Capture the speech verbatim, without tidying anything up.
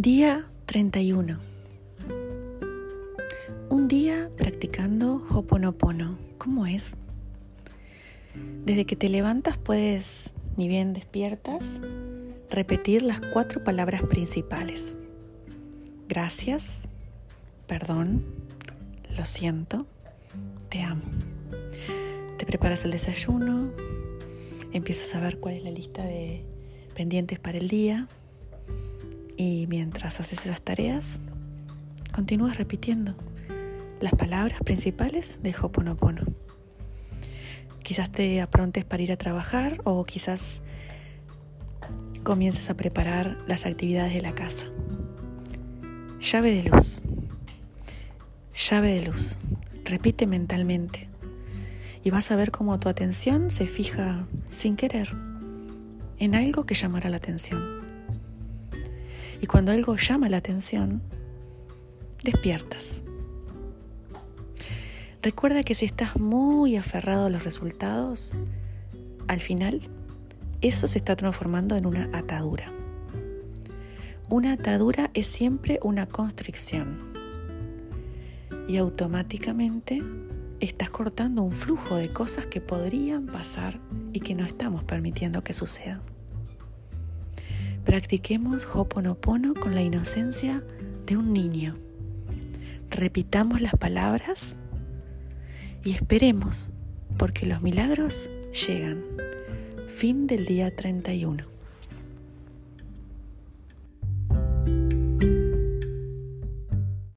Día treinta y uno. Un día practicando Ho'oponopono. ¿Cómo es? Desde que te levantas puedes, ni bien despiertas, repetir las cuatro palabras principales. Gracias, perdón, lo siento, te amo. Te preparas el desayuno, empiezas a ver cuál es la lista de pendientes para el día y mientras haces esas tareas, continúas repitiendo las palabras principales de Ho'oponopono. Quizás te aprontes para ir a trabajar o quizás comiences a preparar las actividades de la casa. Llave de luz. Llave de luz. Repite mentalmente. Y vas a ver cómo tu atención se fija sin querer en algo que llamará la atención. Y cuando algo llama la atención, despiertas. Recuerda que si estás muy aferrado a los resultados, al final eso se está transformando en una atadura. Una atadura es siempre una constricción. Y automáticamente estás cortando un flujo de cosas que podrían pasar y que no estamos permitiendo que sucedan. Practiquemos Ho'oponopono con la inocencia de un niño. Repitamos las palabras y esperemos, porque los milagros llegan. Fin del día treinta y uno.